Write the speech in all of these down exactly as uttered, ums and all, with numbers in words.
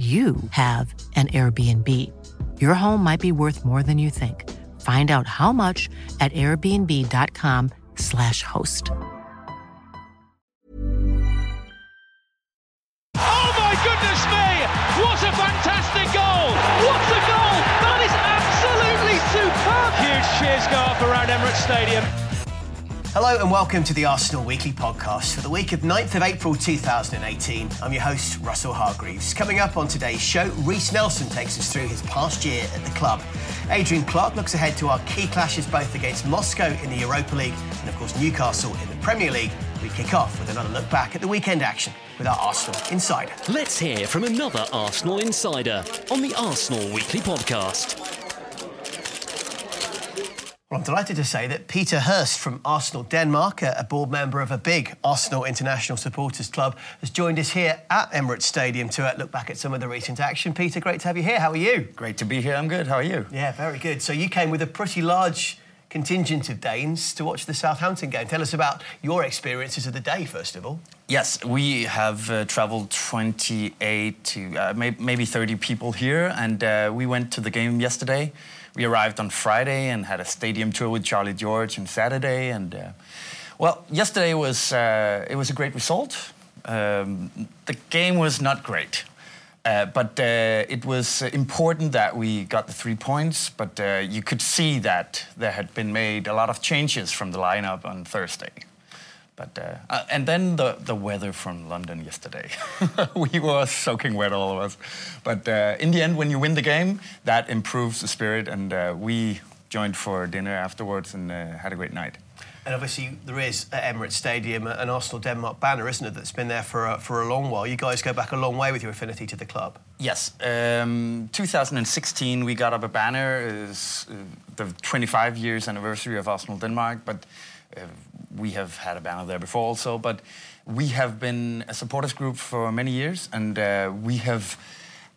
you have an Airbnb. Your home might be worth more than you think. Find out how much at airbnb dot com slash host. Oh my goodness me! What a fantastic goal! What a goal! That is absolutely superb! Huge cheers go up around Emirates Stadium. Hello and welcome to the Arsenal Weekly Podcast for the week of ninth of April two thousand eighteen. I'm your host, Russell Hargreaves. Coming up on today's show, Reiss Nelson takes us through his past year at the club. Adrian Clarke looks ahead to our key clashes both against Moscow in the Europa League and of course Newcastle in the Premier League. We kick off with another look back at the weekend action with our Arsenal Insider. Let's hear from another Arsenal Insider on the Arsenal Weekly Podcast. Well, I'm delighted to say that Peter Hurst from Arsenal Denmark, a board member of a big Arsenal International Supporters Club, has joined us here at Emirates Stadium to look back at some of the recent action. Peter, great to have you here. How are you? Great to be here. I'm good. How are you? Yeah, very good. So you came with a pretty large contingent of Danes to watch the Southampton game. Tell us about your experiences of the day, first of all. Yes, we have uh, travelled twenty-eight to uh, may- maybe thirty people here, and uh, we went to the game yesterday. We arrived on Friday and had a stadium tour with Charlie George on Saturday. And, uh, well, yesterday was uh, it was a great result. Um, the game was not great. Uh, but uh, it was important that we got the three points. But uh, you could see that there had been made a lot of changes from the lineup on Thursday. But uh, uh, and then the, the weather from London yesterday. We were soaking wet, all of us. But uh, in the end, when you win the game, that improves the spirit. And uh, we joined for dinner afterwards and uh, had a great night. And obviously there is at Emirates Stadium an Arsenal Denmark banner, isn't it, that's been there for a, for a long while. You guys go back a long way with your affinity to the club. Yes. Um, two thousand sixteen, we got up a banner, uh, the twenty-five years anniversary of Arsenal Denmark. But Uh, we have had a banner there before also, but we have been a supporters group for many years, and uh, we have,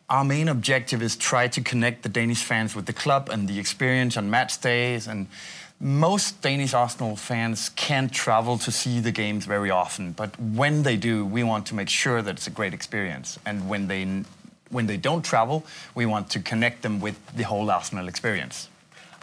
our main objective is try to connect the Danish fans with the club and the experience on match days. And most Danish Arsenal fans can't travel to see the games very often, but when they do, we want to make sure that it's a great experience. And when they when they don't travel, we want to connect them with the whole Arsenal experience.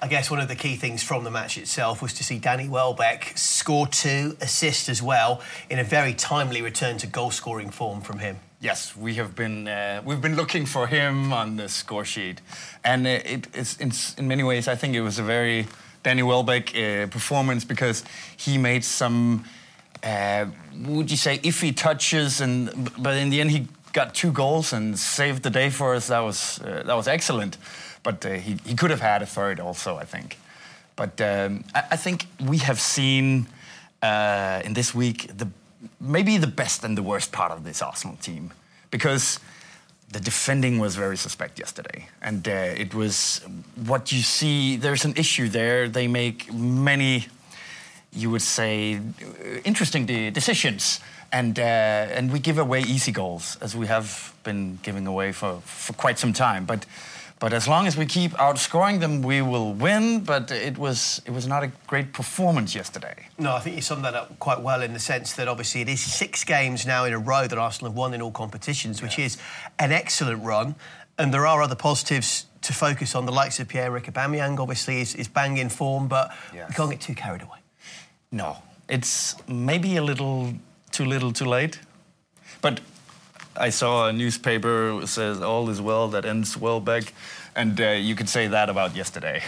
I guess one of the key things from the match itself was to see Danny Welbeck score two, assist as well, in a very timely return to goal-scoring form from him. Yes, we have been uh, we've been looking for him on the score sheet, and it, it's, it's in many ways I think it was a very Danny Welbeck uh, performance, because he made some uh, would you say iffy touches, and but in the end he got two goals and saved the day for us. That was uh, that was excellent. But uh, he, he could have had a third also, I think. But um, I, I think we have seen uh, in this week the maybe the best and the worst part of this Arsenal team, because the defending was very suspect yesterday. And uh, it was what you see, there's an issue there. They make many, you would say, interesting de- decisions. And uh, and we give away easy goals, as we have been giving away for, for quite some time. But... But as long as we keep outscoring them, we will win. But it was it was not a great performance yesterday. No, I think you summed that up quite well, in the sense that obviously it is six games now in a row that Arsenal have won in all competitions, which yeah. is an excellent run. And there are other positives to focus on. The likes of Pierre-Emerick Aubameyang, obviously, is, is banging form, but yes. we can't get too carried away. No, it's maybe a little too little too late. But I saw a newspaper says all is well that ends Welbeck, and uh, you could say that about yesterday.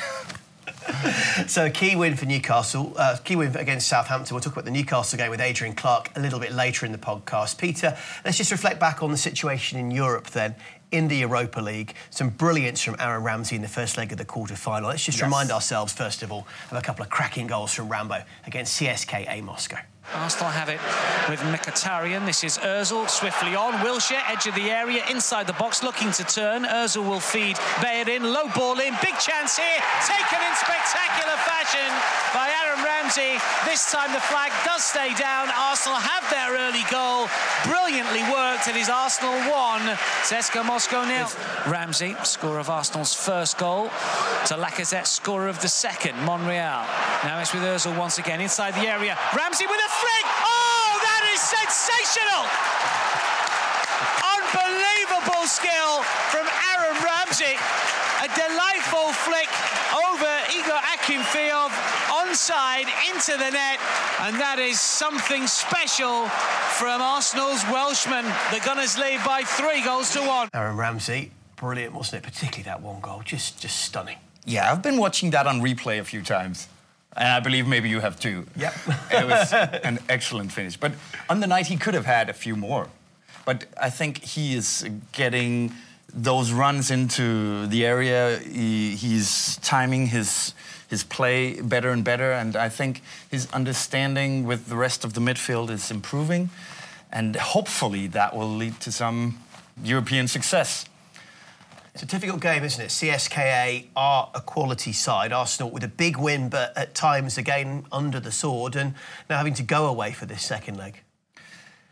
So a key win for Newcastle, uh, key win against Southampton. We'll talk about the Newcastle game with Adrian Clarke a little bit later in the podcast. Peter, let's just reflect back on the situation in Europe then, in the Europa League. Some brilliance from Aaron Ramsey in the first leg of the quarter-final. Let's just yes. remind ourselves, first of all, of a couple of cracking goals from Rambo against C S K A Moscow. Arsenal have it with Mkhitaryan. This is Ozil, swiftly on. Wilshere, edge of the area, inside the box, looking to turn. Ozil will feed Bellerin, low ball in, big chance here, taken in spectacular fashion by Aaron Ramsey. This time the flag does stay down. Arsenal have their early goal, brilliantly worked. It is Arsenal one, C S K A Moscow nil. Ramsey, scorer of Arsenal's first goal, to Lacazette, scorer of the second, Monreal. Now it's with Ozil once again, inside the area. Ramsey with a flick! Oh, that is sensational! Unbelievable skill from Aaron Ramsey. A delightful flick over Igor Akinfeev, onside, into the net, and that is something special from Arsenal's Welshman. The Gunners lead by three goals to one. Aaron Ramsey, brilliant, wasn't it? Particularly that one goal, just, just stunning. Yeah, I've been watching that on replay a few times. And I believe maybe you have too. Yep. It was an excellent finish. But on the night, he could have had a few more. But I think he is getting those runs into the area. He, he's timing his his play better and better. And I think his understanding with the rest of the midfield is improving. And hopefully that will lead to some European success. It's a difficult game, isn't it? C S K A are a quality side. Arsenal with a big win, but at times, again, under the sword, and now having to go away for this second leg.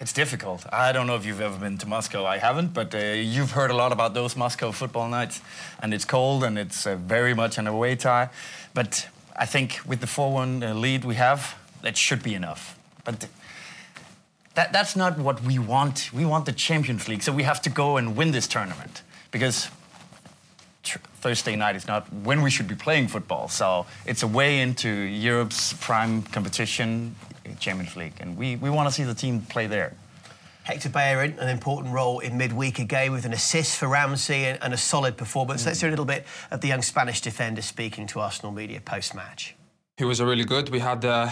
It's difficult. I don't know if you've ever been to Moscow. I haven't, but uh, you've heard a lot about those Moscow football nights, and it's cold, and it's uh, very much an away tie. But I think with the four one uh, lead we have, that should be enough. But th- that that's not what we want. We want the Champions League, so we have to go and win this tournament, because Thursday night is not when we should be playing football, so it's a way into Europe's prime competition, Champions League, and we, we want to see the team play there. Hector Bellerin, an important role in midweek again with an assist for Ramsey and, and a solid performance. Mm. Let's hear a little bit of the young Spanish defender speaking to Arsenal media post-match. It was really good. We had, uh,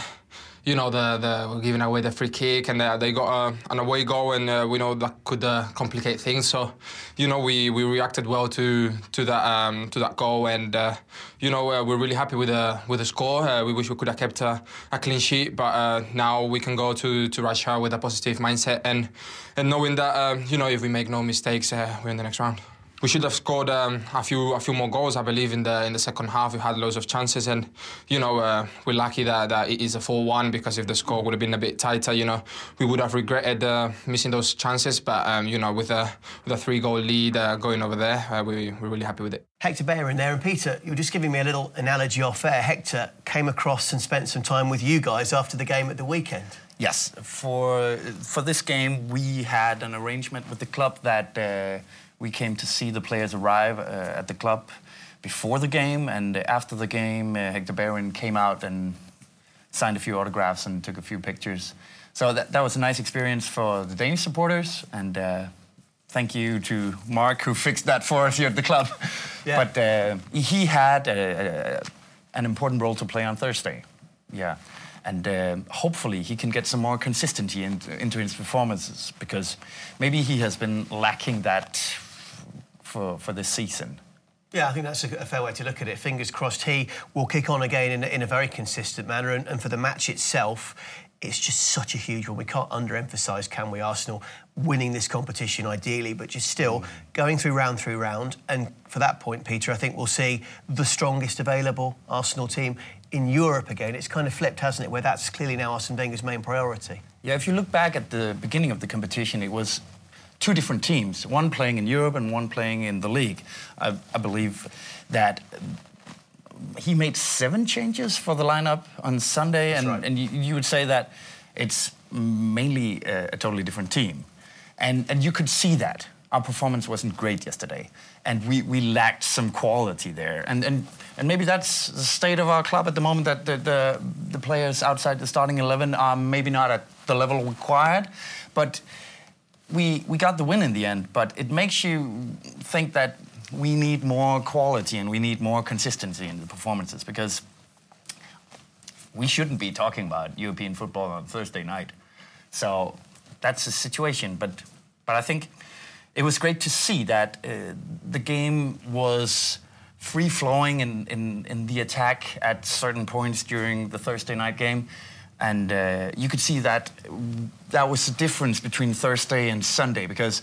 you know, the, the we're giving away the free kick, and uh, they got uh, an away goal, and uh, we know that could uh, complicate things. So, you know, we, we reacted well to to that um, to that goal, and uh, you know, uh, we're really happy with the with the score. Uh, we wish we could have kept a, a clean sheet, but uh, now we can go to to Russia with a positive mindset and and knowing that uh, you know, if we make no mistakes, uh, we're in the next round. We should have scored um, a few a few more goals, I believe, in the in the second half. We had loads of chances, and you know, uh, we're lucky that, that it is a four one, because if the score would have been a bit tighter, you know, we would have regretted uh, missing those chances. But um, you know, with a with a three goal lead uh, going over there, uh, we we're really happy with it. Hector Bellerin there, and Peter, you were just giving me a little analogy off air. Hector came across and spent some time with you guys after the game at the weekend. Yes, for for this game we had an arrangement with the club that. Uh, We came to see the players arrive uh, at the club before the game, and after the game, uh, Hector Bellerin came out and signed a few autographs and took a few pictures. So that, that was a nice experience for the Danish supporters, and uh, thank you to Mark, who fixed that for us here at the club. Yeah. But uh, he had a, a, an important role to play on Thursday. Yeah, and uh, hopefully he can get some more consistency in, into his performances, because maybe he has been lacking that For, for this season. Yeah, I think that's a, a fair way to look at it. Fingers crossed he will kick on again in, in a very consistent manner. And, and for the match itself, it's just such a huge one. We can't underemphasise, can we, Arsenal winning this competition ideally, but just still mm. going through round through round. And for that point, Peter, I think we'll see the strongest available Arsenal team in Europe again. It's kind of flipped, hasn't it, where that's clearly now Arsene Wenger's main priority. Yeah, if you look back at the beginning of the competition, it was two different teams, one playing in Europe and one playing in the league. I, I believe that he made seven changes for the lineup on Sunday, and, right. and you, you would say that it's mainly a, a totally different team. And and you could see that. Our performance wasn't great yesterday, and we, we lacked some quality there. And, and and maybe that's the state of our club at the moment, that the, the, the players outside the starting eleven are maybe not at the level required, but we we got the win in the end, but it makes you think that we need more quality and we need more consistency in the performances, because we shouldn't be talking about European football on Thursday night. So that's the situation. But but I think it was great to see that uh, the game was free-flowing in, in, in the attack at certain points during the Thursday night game. And uh, you could see that that was the difference between Thursday and Sunday, because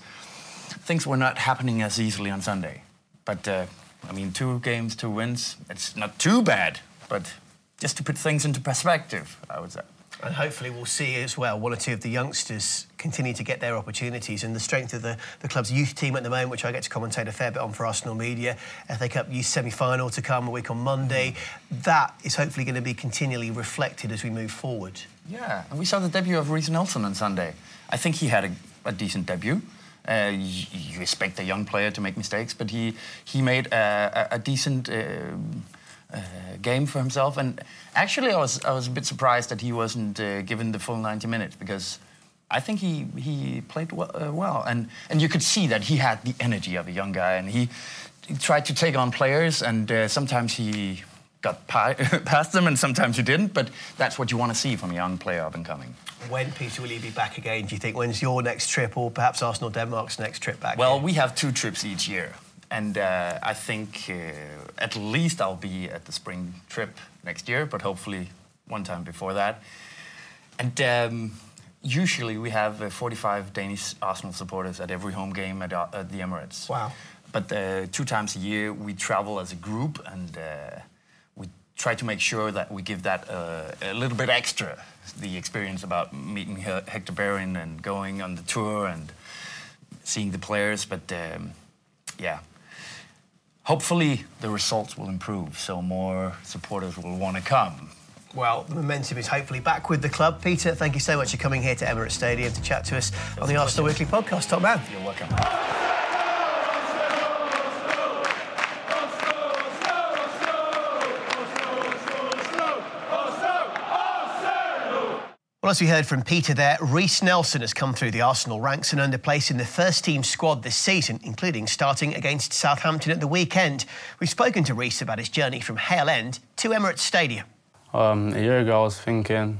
things were not happening as easily on Sunday. But, uh, I mean, two games, two wins, it's not too bad. But just to put things into perspective, I would say. And hopefully we'll see as well one or two of the youngsters continue to get their opportunities, and the strength of the, the club's youth team at the moment, which I get to commentate a fair bit on for Arsenal Media, F A Cup youth semi-final to come a week on Monday. That is hopefully going to be continually reflected as we move forward. Yeah, and we saw the debut of Reiss Nelson on Sunday. I think he had a, a decent debut. Uh, you, you expect a young player to make mistakes, but he, he made a, a, a decent... Uh, Uh, game for himself, and actually I was I was a bit surprised that he wasn't uh, given the full ninety minutes, because I think he he played well, uh, well and and you could see that he had the energy of a young guy, and he, he tried to take on players, and uh, sometimes he got pi- past them and sometimes he didn't, but that's what you want to see from a young player up and coming. When, Peter, will you be back again, do you think? When's your next trip, or perhaps Arsenal Denmark's next trip back? Well, here? We have two trips each year. And uh, I think uh, at least I'll be at the spring trip next year, but hopefully one time before that. And um, usually we have uh, forty-five Danish Arsenal supporters at every home game at, uh, at the Emirates. Wow. But uh, two times a year we travel as a group, and uh, we try to make sure that we give that uh, a little bit extra, the experience about meeting H- Hector Bellerin and going on the tour and seeing the players. But um, yeah. Hopefully the results will improve, so more supporters will want to come. Well, the momentum is hopefully back with the club. Peter, thank you so much for coming here to Emirates Stadium to chat to us That's on the Arsenal Weekly Podcast. Top man. You're welcome. Well, as we heard from Peter there, Reiss Nelson has come through the Arsenal ranks and earned a place in the first-team squad this season, including starting against Southampton at the weekend. We've spoken to Reiss about his journey from Hale End to Emirates Stadium. Um, a year ago, I was thinking...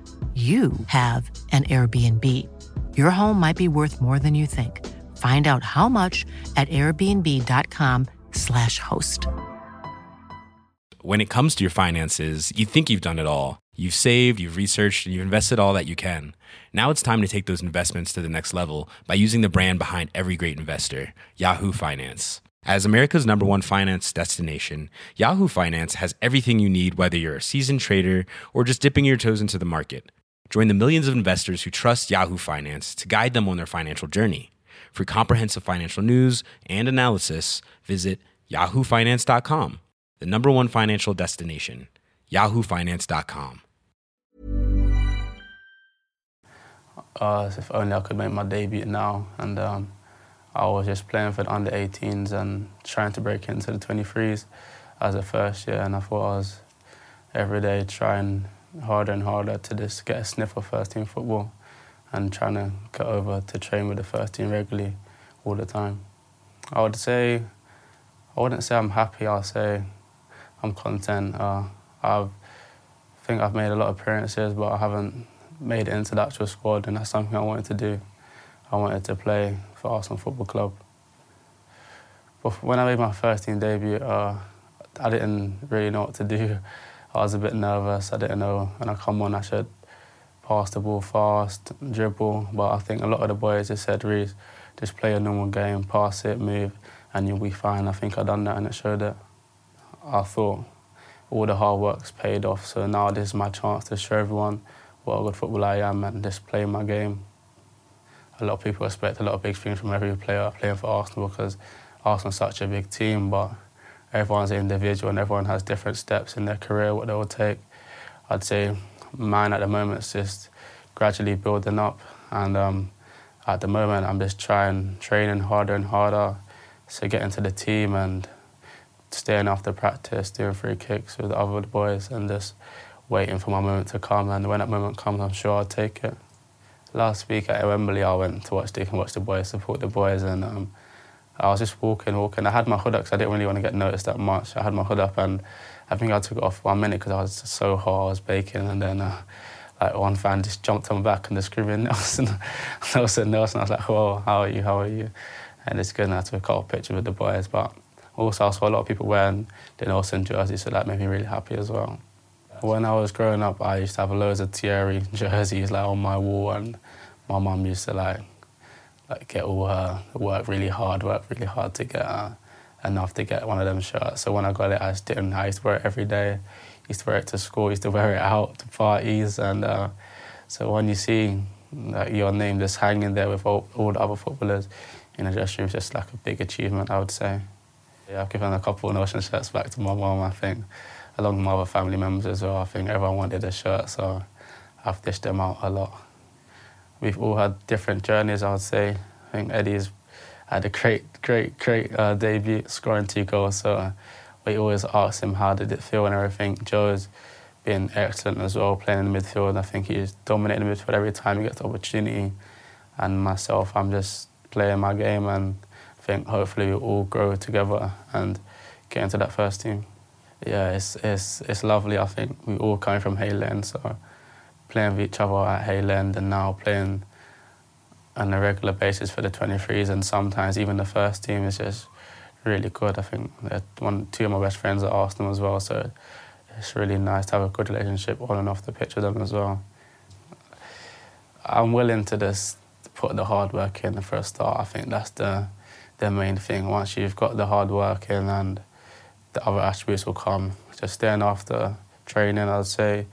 you have an Airbnb. Your home might be worth more than you think. Find out how much at airbnb dot com slash host. When it comes to your finances, you think you've done it all. You've saved, you've researched, and you've invested all that you can. Now it's time to take those investments to the next level by using the brand behind every great investor, Yahoo Finance. As America's number one finance destination, Yahoo Finance has everything you need, whether you're a seasoned trader or just dipping your toes into the market. Join the millions of investors who trust Yahoo Finance to guide them on their financial journey. For comprehensive financial news and analysis, visit yahoo finance dot com, the number one financial destination, yahoo finance dot com. Uh, if only I could make my debut now. And um, I was just playing for the under eighteens and trying to break into the twenty-threes as a first year. And I thought I was every day trying harder and harder to just get a sniff of first-team football and trying to get over to train with the first-team regularly all the time. I would say, I wouldn't say I'm happy, I'll say I'm content. Uh, I've, I think I've made a lot of appearances, but I haven't made it into the actual squad, and that's something I wanted to do. I wanted to play for Arsenal Football Club. But when I made my first team debut, uh, I didn't really know what to do. I was a bit nervous. I didn't know when I come on I should pass the ball fast, dribble. But I think a lot of the boys just said, Reiss, just play a normal game, pass it, move, and you'll be fine. I think I done that, and it showed it. I thought all the hard work's paid off, so now this is my chance to show everyone what a good footballer I am and just play my game. A lot of people expect a lot of big things from every player playing for Arsenal because Arsenal's such a big team, but everyone's an individual and everyone has different steps in their career, what they will take. I'd say mine at the moment is just gradually building up, and um, at the moment I'm just trying, training harder and harder to get into the team and staying after practice, doing free kicks with the other boys and just waiting for my moment to come, and when that moment comes I'm sure I'll take it. Last week at Wembley I went to watch Deacon, watch the boys, support the boys, and um, I was just walking, walking. I had my hood up because I didn't really want to get noticed that much. I had my hood up and I think I took it off one minute because I was so hot, I was baking, and then uh, like one fan just jumped on my back and was screaming, Nelson, Nelson, Nelson. I was like, whoa, how are you, how are you? And it's good, and I took a couple pictures with the boys, but also I saw a lot of people wearing the Nelson jersey, so that made me really happy as well. When I was growing up, I used to have loads of Thierry jerseys like on my wall, and my mum used to like, like get all her uh, work really hard, work really hard to get uh, enough to get one of them shirts. So when I got it, I just didn't. I used to wear it every day. Used to wear it to school. Used to wear it out to parties, and uh, so when you see like your name just hanging there with all, all the other footballers in the dressing room, it's just like a big achievement, I would say. Yeah, I've given a couple of Nelson shirts back to my mum, I think, along with my other family members as well. I think everyone wanted a shirt, so I've dished them out a lot. We've all had different journeys, I would say. I think Eddie's had a great, great, great uh, debut, scoring two goals. So we always asked him how did it feel and everything. Joe's been excellent as well, playing in the midfield. I think he's dominating the midfield every time he gets the opportunity. And myself, I'm just playing my game, and I think hopefully we'll all grow together and get into that first team. Yeah, it's it's it's lovely. I think we all come from Hale End, so playing with each other at Hale End and now playing on a regular basis for the twenty-threes and sometimes even the first team is just really good. I think one, two of my best friends at Arsenal as well, so it's really nice to have a good relationship on and off the pitch with them as well. I'm willing to just put the hard work in for a start. I think that's the the main thing. Once you've got the hard work in, and the other attributes will come. Just staying after training, I'd say,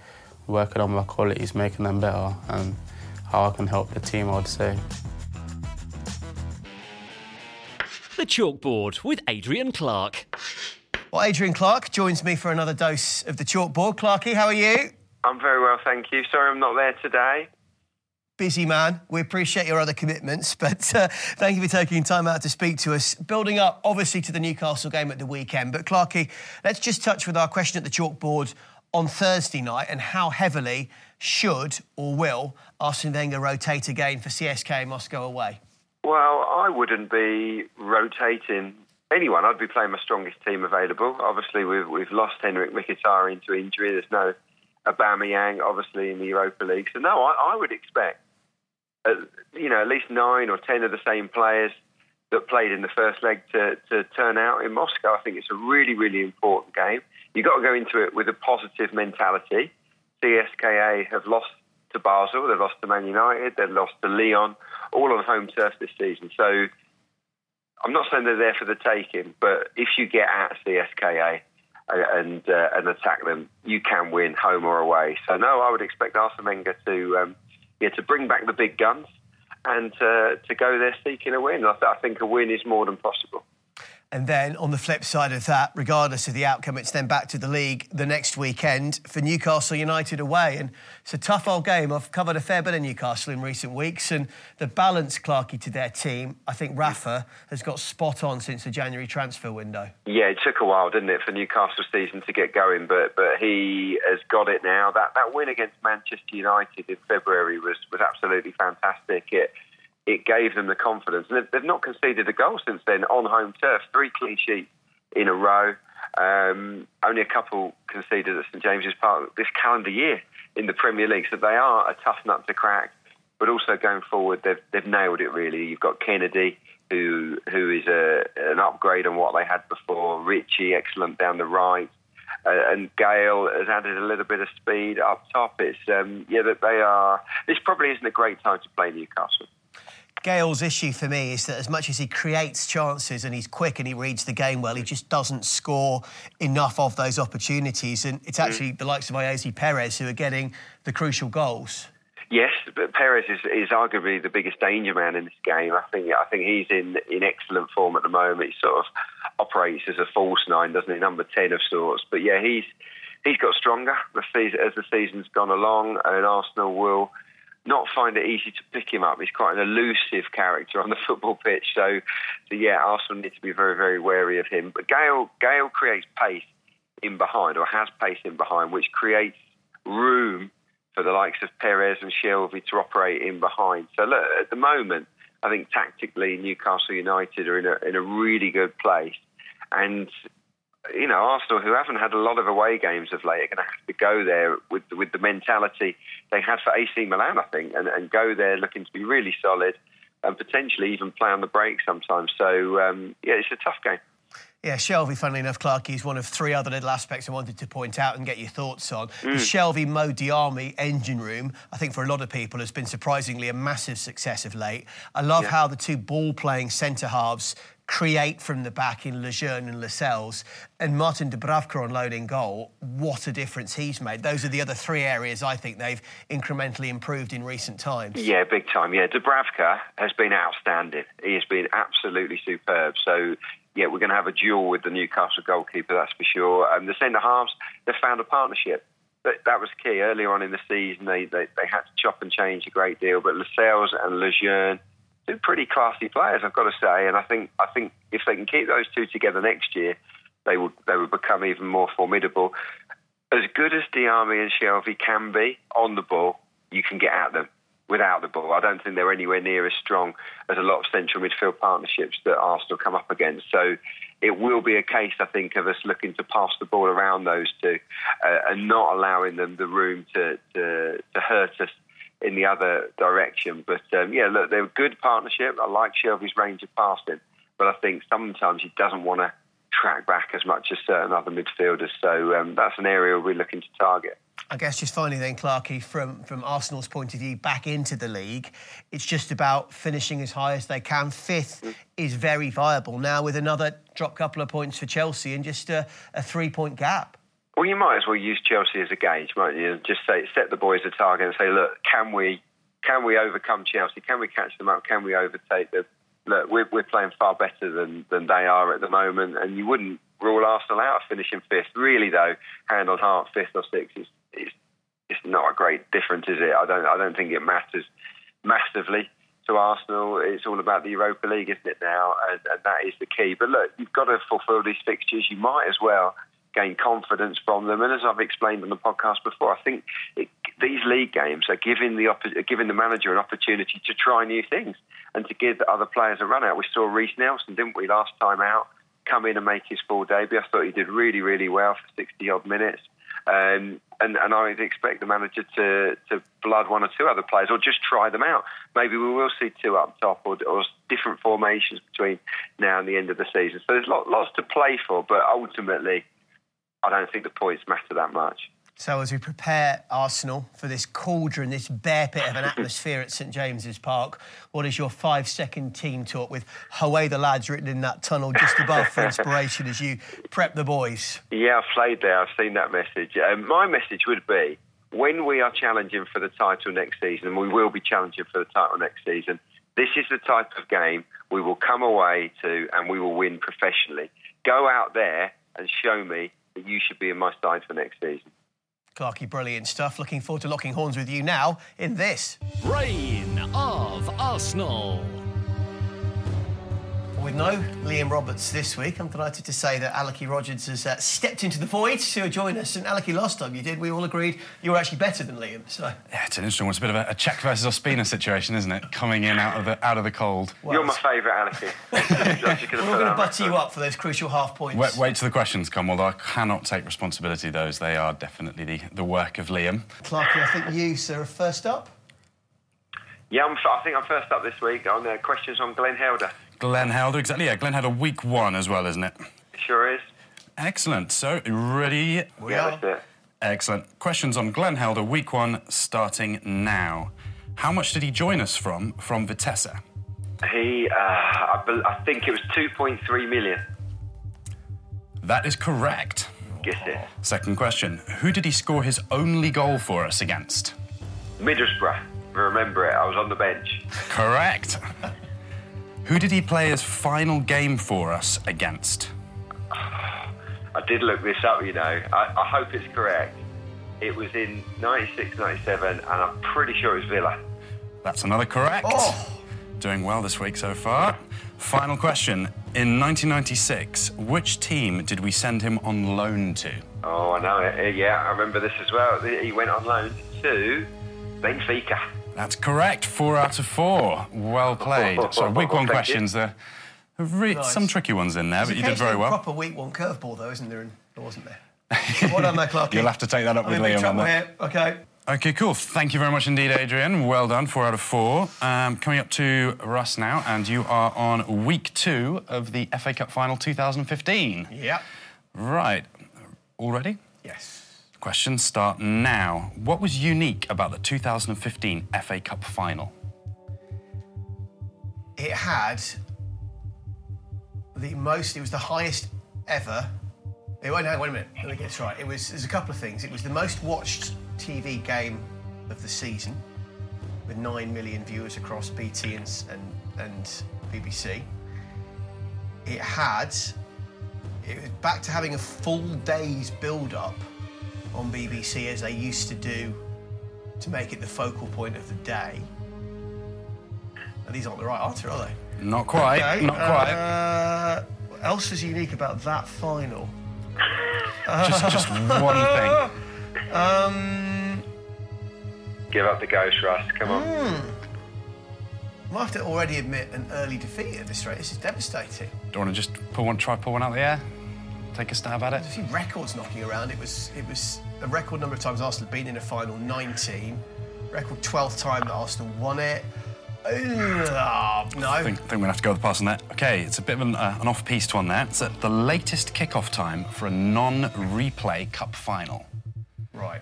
working on my qualities, making them better, and how I can help the team, I'd say. The Chalkboard with Adrian Clarke. Well, Adrian Clarke joins me for another dose of the Chalkboard. Clarkey, how are you? I'm very well, thank you. Sorry I'm not there today. Busy man. We appreciate your other commitments, but uh, thank you for taking time out to speak to us. Building up, obviously, to the Newcastle game at the weekend, but Clarkey, let's just touch with our question at the Chalkboard on Thursday night and how heavily should or will Arsene Wenger rotate again for C S K A Moscow away? Well, I wouldn't be rotating anyone. I'd be playing my strongest team available. Obviously, we've, we've lost Henrikh Mkhitaryan to injury. There's no Aubameyang, obviously, in the Europa League. So, no, I, I would expect Uh, you know, at least nine or ten of the same players that played in the first leg to, to turn out in Moscow. I think it's a really, really important game. You've got to go into it with a positive mentality. C S K A have lost to Basel, they've lost to Man United, they've lost to Lyon, all on home turf this season. So I'm not saying they're there for the taking, but if you get at C S K A and uh, and attack them, you can win home or away. So no, I would expect Arsene Wenger to... Um, Yeah, to bring back the big guns and uh, to go there seeking a win. I, th- I think a win is more than possible. And then on the flip side of that, regardless of the outcome, it's then back to the league the next weekend for Newcastle United away. And it's a tough old game. I've covered a fair bit of Newcastle in recent weeks, and the balance, Clarkey, to their team, I think Rafa has got spot on since the January transfer window. Yeah, it took a while, didn't it, for Newcastle's season to get going, but but he has got it now. That that win against Manchester United in February was, was absolutely fantastic. It, It gave them the confidence. And they've not conceded a goal since then on home turf. Three clean sheets in a row. Um, only a couple conceded at St James's Park this calendar year in the Premier League. So they are a tough nut to crack, but also going forward, they've they've nailed it really. You've got Kennedy, who who is a, an upgrade on what they had before. Richie, excellent down the right, uh, and Gayle has added a little bit of speed up top. It's um, yeah that they are. This probably isn't a great time to play Newcastle. Gale's issue for me is that as much as he creates chances and he's quick and he reads the game well, he just doesn't score enough of those opportunities. And it's actually mm. the likes of Ayoze Pérez who are getting the crucial goals. Yes, but Pérez is, is arguably the biggest danger man in this game. I think I think he's in, in excellent form at the moment. He sort of operates as a false nine, doesn't he? Number ten of sorts. But yeah, he's he's got stronger as the season's gone along, and Arsenal will not find it easy to pick him up. He's quite an elusive character on the football pitch. So, so yeah, Arsenal need to be very, very wary of him. But Gayle, Gayle creates pace in behind, or has pace in behind, which creates room for the likes of Pérez and Shelby to operate in behind. So, look, at the moment, I think tactically Newcastle United are in a, in a really good place. And, you know, Arsenal, who haven't had a lot of away games of late, are going to have to go there with with the mentality they had for A C Milan, I think, and, and go there looking to be really solid and potentially even play on the break sometimes. So, um, yeah, it's a tough game. Yeah, Shelby, funnily enough, Clarke, is one of three other little aspects I wanted to point out and get your thoughts on. Mm. The Shelby Mo Diarmi engine room, I think for a lot of people, has been surprisingly a massive success of late. I love yeah. how the two ball-playing centre-halves create from the back in Lejeune and Lascelles, and Martin Dubravka on loan in goal, what a difference he's made. Those are the other three areas I think they've incrementally improved in recent times. Yeah, big time, yeah. Dubravka has been outstanding. He has been absolutely superb. So, yeah, we're going to have a duel with the Newcastle goalkeeper, that's for sure. And the centre-halves, they've found a partnership. That, that was key. Earlier on in the season, they, they, they had to chop and change a great deal, but Lascelles and Lejeune, two pretty classy players, I've got to say, and I think I think if they can keep those two together next year, they will they will become even more formidable. As good as Diarmi and Shelby can be on the ball, you can get at them without the ball. I don't think they're anywhere near as strong as a lot of central midfield partnerships that Arsenal come up against. So it will be a case, I think, of us looking to pass the ball around those two uh, and not allowing them the room to to, to hurt us in the other direction. But, um, yeah, look, they're a good partnership. I like Shelby's range of passing, but I think sometimes he doesn't want to track back as much as certain other midfielders. So um, that's an area we're looking to target. I guess just finally then, Clarke, from, from Arsenal's point of view, back into the league, it's just about finishing as high as they can. Fifth mm. is very viable now with another drop couple of points for Chelsea and just a, a three-point gap. Well, you might as well use Chelsea as a gauge, mightn't you? Just say, set the boys a target and say, look, can we can we overcome Chelsea? Can we catch them up? Can we overtake them? Look, we're, we're playing far better than, than they are at the moment, and you wouldn't rule Arsenal out of finishing fifth. Really, though, hand on heart, fifth or sixth, it's, it's, it's not a great difference, is it? I don't I don't think it matters massively to Arsenal. It's all about the Europa League, isn't it, now? And, and that is the key. But look, you've got to fulfil these fixtures. You might as well gain confidence from them, and as I've explained on the podcast before, I think it, these league games are giving the oppo- giving the manager an opportunity to try new things and to give other players a run out. We saw Reiss Nelson, didn't we, last time out, come in and make his full debut. I thought he did really, really well for sixty odd minutes, um, and and I would expect the manager to to blood one or two other players or just try them out. Maybe we will see two up top or, or different formations between now and the end of the season. So there's lot, lots to play for, but ultimately, I don't think the points matter that much. So as we prepare Arsenal for this cauldron, this bear pit of an atmosphere at St James's Park, what is your five-second team talk with Away the Lads written in that tunnel just above for inspiration as you prep the boys? Yeah, I've played there. I've seen that message. Um, my message would be, when we are challenging for the title next season, and we will be challenging for the title next season, this is the type of game we will come away to and we will win professionally. Go out there and show me you should be in my side for next season. Clarke, brilliant stuff. Looking forward to locking horns with you now in this Reign of Arsenal. With no Liam Roberts this week. I'm delighted to say that Alecky Rodgers has uh, stepped into the void to join us. And Alecky, last time you did, we all agreed you were actually better than Liam. So yeah, it's an interesting one. It's a bit of a, a Czech versus Ospina situation, isn't it? Coming in out of the out of the cold. Well, you're my favourite, Alecky. We're going to butter you up for those crucial half points. Wait, wait till the questions come. Although I cannot take responsibility; those they are definitely the, the work of Liam. Clarke, I think you, sir, are first up. Yeah, I'm, I think I'm first up this week on uh, questions on Glenn Helder. Glenn Helder, exactly. Yeah, Glenn Helder, week one as well, isn't it? It sure is. Excellent. So, ready? We yeah, are. That's it. Excellent. Questions on Glenn Helder, week one, starting now. How much did he join us from, from Vitesse? He, uh, I, be- I think it was two point three million. That is correct. Guess it. Second question. Who did he score his only goal for us against? Middlesbrough. Remember it, I was on the bench. Correct. Who did he play his final game for us against? I did look this up, you know. I, I hope it's correct. It was in ninety-six ninety-seven, and I'm pretty sure it was Villa. That's another correct. Oh. Doing well this week so far. Final question. In nineteen ninety-six, which team did we send him on loan to? Oh, I know it. Yeah, I remember this as well. He went on loan to Benfica. That's correct. Four out of four. Well played. So week one questions there. Re- nice. Some tricky ones in there, There's but you did very well. There's a proper week one curveball though, isn't there? And there wasn't there. What on there, Clarke? You'll have to take that up I'm with Liam on that. Okay. Okay, cool. Thank you very much indeed, Adrian. Well done. Four out of four. Um, coming up to Russ now, and you are on week two of the F A Cup Final two thousand fifteen. Yep. Right. All ready? Yes. Questions start now. What was unique about the two thousand fifteen F A Cup final? It had the most, it was the highest ever. It, wait, no, wait a minute, let me get this right. It was, there's a couple of things. It was the most watched T V game of the season with nine million viewers across B T and, and, and B B C. It had, it was back to having a full day's build-up on B B C as they used to do to make it the focal point of the day. And these aren't the right answer, are they? Not quite, okay. not quite. Uh, what else is unique about that final? just, just one thing. Um, Give up the ghost, Russ, come on. Mm. I might have to already admit an early defeat at this rate. This is devastating. Do you want to just pull one, try pull one out of the air? Take a stab at it. There's a few records knocking around. It was it was a record number of times Arsenal had been in a final, nineteen. Record twelfth time that Arsenal won it. Uh, no. I think, think we're going to have to go with the pass on that. OK, it's a bit of an, uh, an off-piste one there. It's at the latest kick-off time for a non-replay cup final. Right.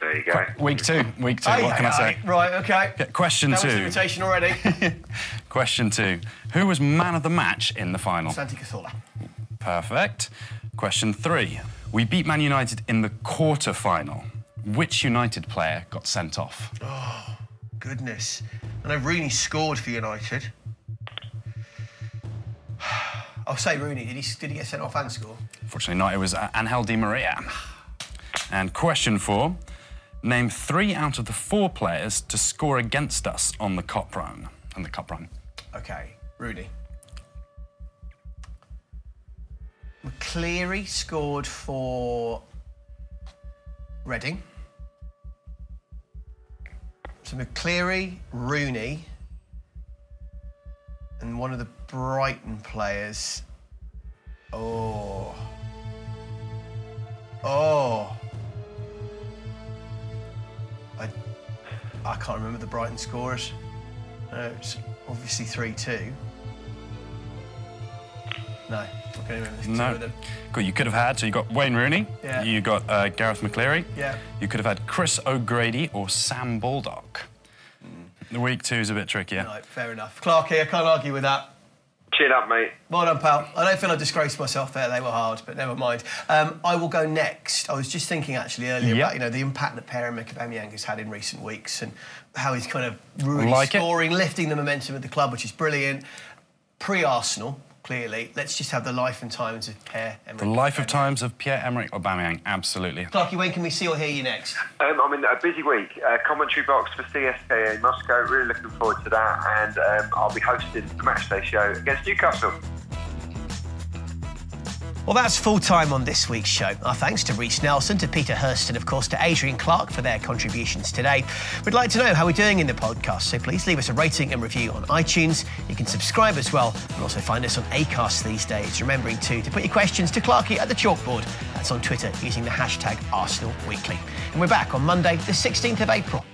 There you go. Qu- week two. Week two, aye, what aye, can I say? Aye. Right, OK. Get question that two. That was invitation already. Question two. Who was man of the match in the final? Santi Cazorla. Perfect. Question three. We beat Man United in the quarter-final. Which United player got sent off? Oh, goodness. I know Rooney scored for United. I'll say Rooney. Did he, did he get sent off and score? Unfortunately not. It was uh, Angel Di Maria. And question four. Name three out of the four players to score against us on the cup run. On the cup run. OK. Rooney. McCleary scored for Reading. So McCleary, Rooney, and one of the Brighton players. Oh. Oh. I, I can't remember the Brighton scorers. No, it's obviously three two. No, I can't remember two no. of them. Cool, you could have had, so you got Wayne Rooney, yeah. you got uh, Gareth McCleary, yeah. you could have had Chris O'Grady or Sam Baldock. Mm. The week two is a bit trickier. No, fair enough. Clarke, I can't argue with that. Cheer up, mate. Well done, pal. I don't feel I disgraced myself there, they were hard, but never mind. Um, I will go next. I was just thinking actually earlier yep. about, you know, the impact that Pierre-Emerick Aubameyang has had in recent weeks and how he's kind of really like scoring, it. lifting the momentum of the club, which is brilliant. Pre-Arsenal. Clearly, let's just have the life and times of Pierre-Emerick. The life of times of Pierre-Emerick Aubameyang, absolutely. Clarke, when can we see or hear you next? Um, I'm in a busy week. Uh, commentary box for C S K A Moscow. Really looking forward to that, and um, I'll be hosting the Matchday show against Newcastle. Well, that's full time on this week's show. Our thanks to Reiss Nelson, to Peter Hurst and, of course, to Adrian Clarke for their contributions today. We'd like to know how we're doing in the podcast, so please leave us a rating and review on iTunes. You can subscribe as well and also find us on Acast these days. Remembering, too, to put your questions to Clarkey at the chalkboard. That's on Twitter using the hashtag Arsenal Weekly. And we're back on Monday, the sixteenth of April.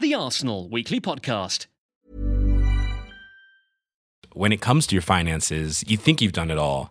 The Arsenal Weekly Podcast. When it comes to your finances, you think you've done it all.